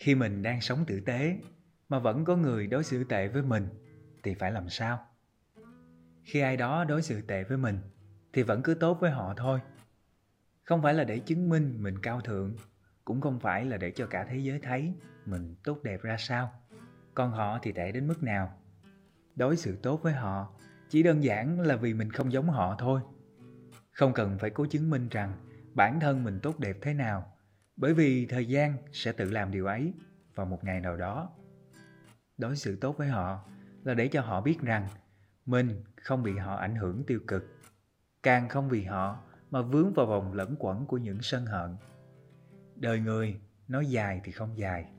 Khi mình đang sống tử tế mà vẫn có người đối xử tệ với mình thì phải làm sao? Khi ai đó đối xử tệ với mình thì vẫn cứ tốt với họ thôi. Không phải là để chứng minh mình cao thượng, cũng không phải là để cho cả thế giới thấy mình tốt đẹp ra sao, còn họ thì tệ đến mức nào. Đối xử tốt với họ chỉ đơn giản là vì mình không giống họ thôi. Không cần phải cố chứng minh rằng bản thân mình tốt đẹp thế nào, bởi vì thời gian sẽ tự làm điều ấy vào một ngày nào đó. Đối xử tốt với họ là để cho họ biết rằng mình không bị họ ảnh hưởng tiêu cực, càng không vì họ mà vướng vào vòng lẩn quẩn của những sân hận. Đời người nói dài thì không dài,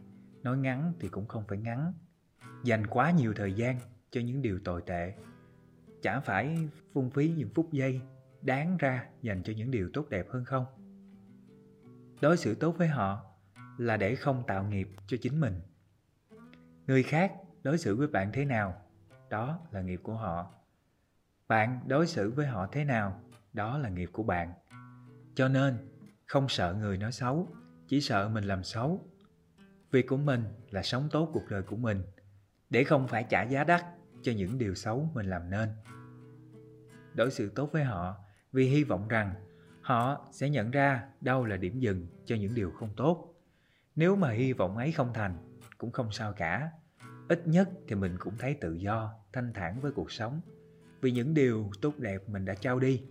nói ngắn thì cũng không phải ngắn. Dành quá nhiều thời gian cho những điều tồi tệ, chả phải phung phí những phút giây đáng ra dành cho những điều tốt đẹp hơn không? Đối xử tốt với họ là để không tạo nghiệp cho chính mình. Người khác đối xử với bạn thế nào, đó là nghiệp của họ. Bạn đối xử với họ thế nào, đó là nghiệp của bạn. Cho nên, không sợ người nói xấu, chỉ sợ mình làm xấu. Việc của mình là sống tốt cuộc đời của mình, để không phải trả giá đắt cho những điều xấu mình làm nên. Đối xử tốt với họ vì hy vọng rằng họ sẽ nhận ra đâu là điểm dừng cho những điều không tốt. Nếu mà hy vọng ấy không thành, cũng không sao cả. Ít nhất thì mình cũng thấy tự do, thanh thản với cuộc sống, vì những điều tốt đẹp mình đã trao đi.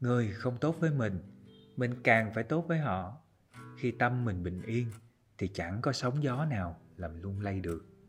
Người không tốt với mình càng phải tốt với họ. Khi tâm mình bình yên thì chẳng có sóng gió nào làm lung lay được.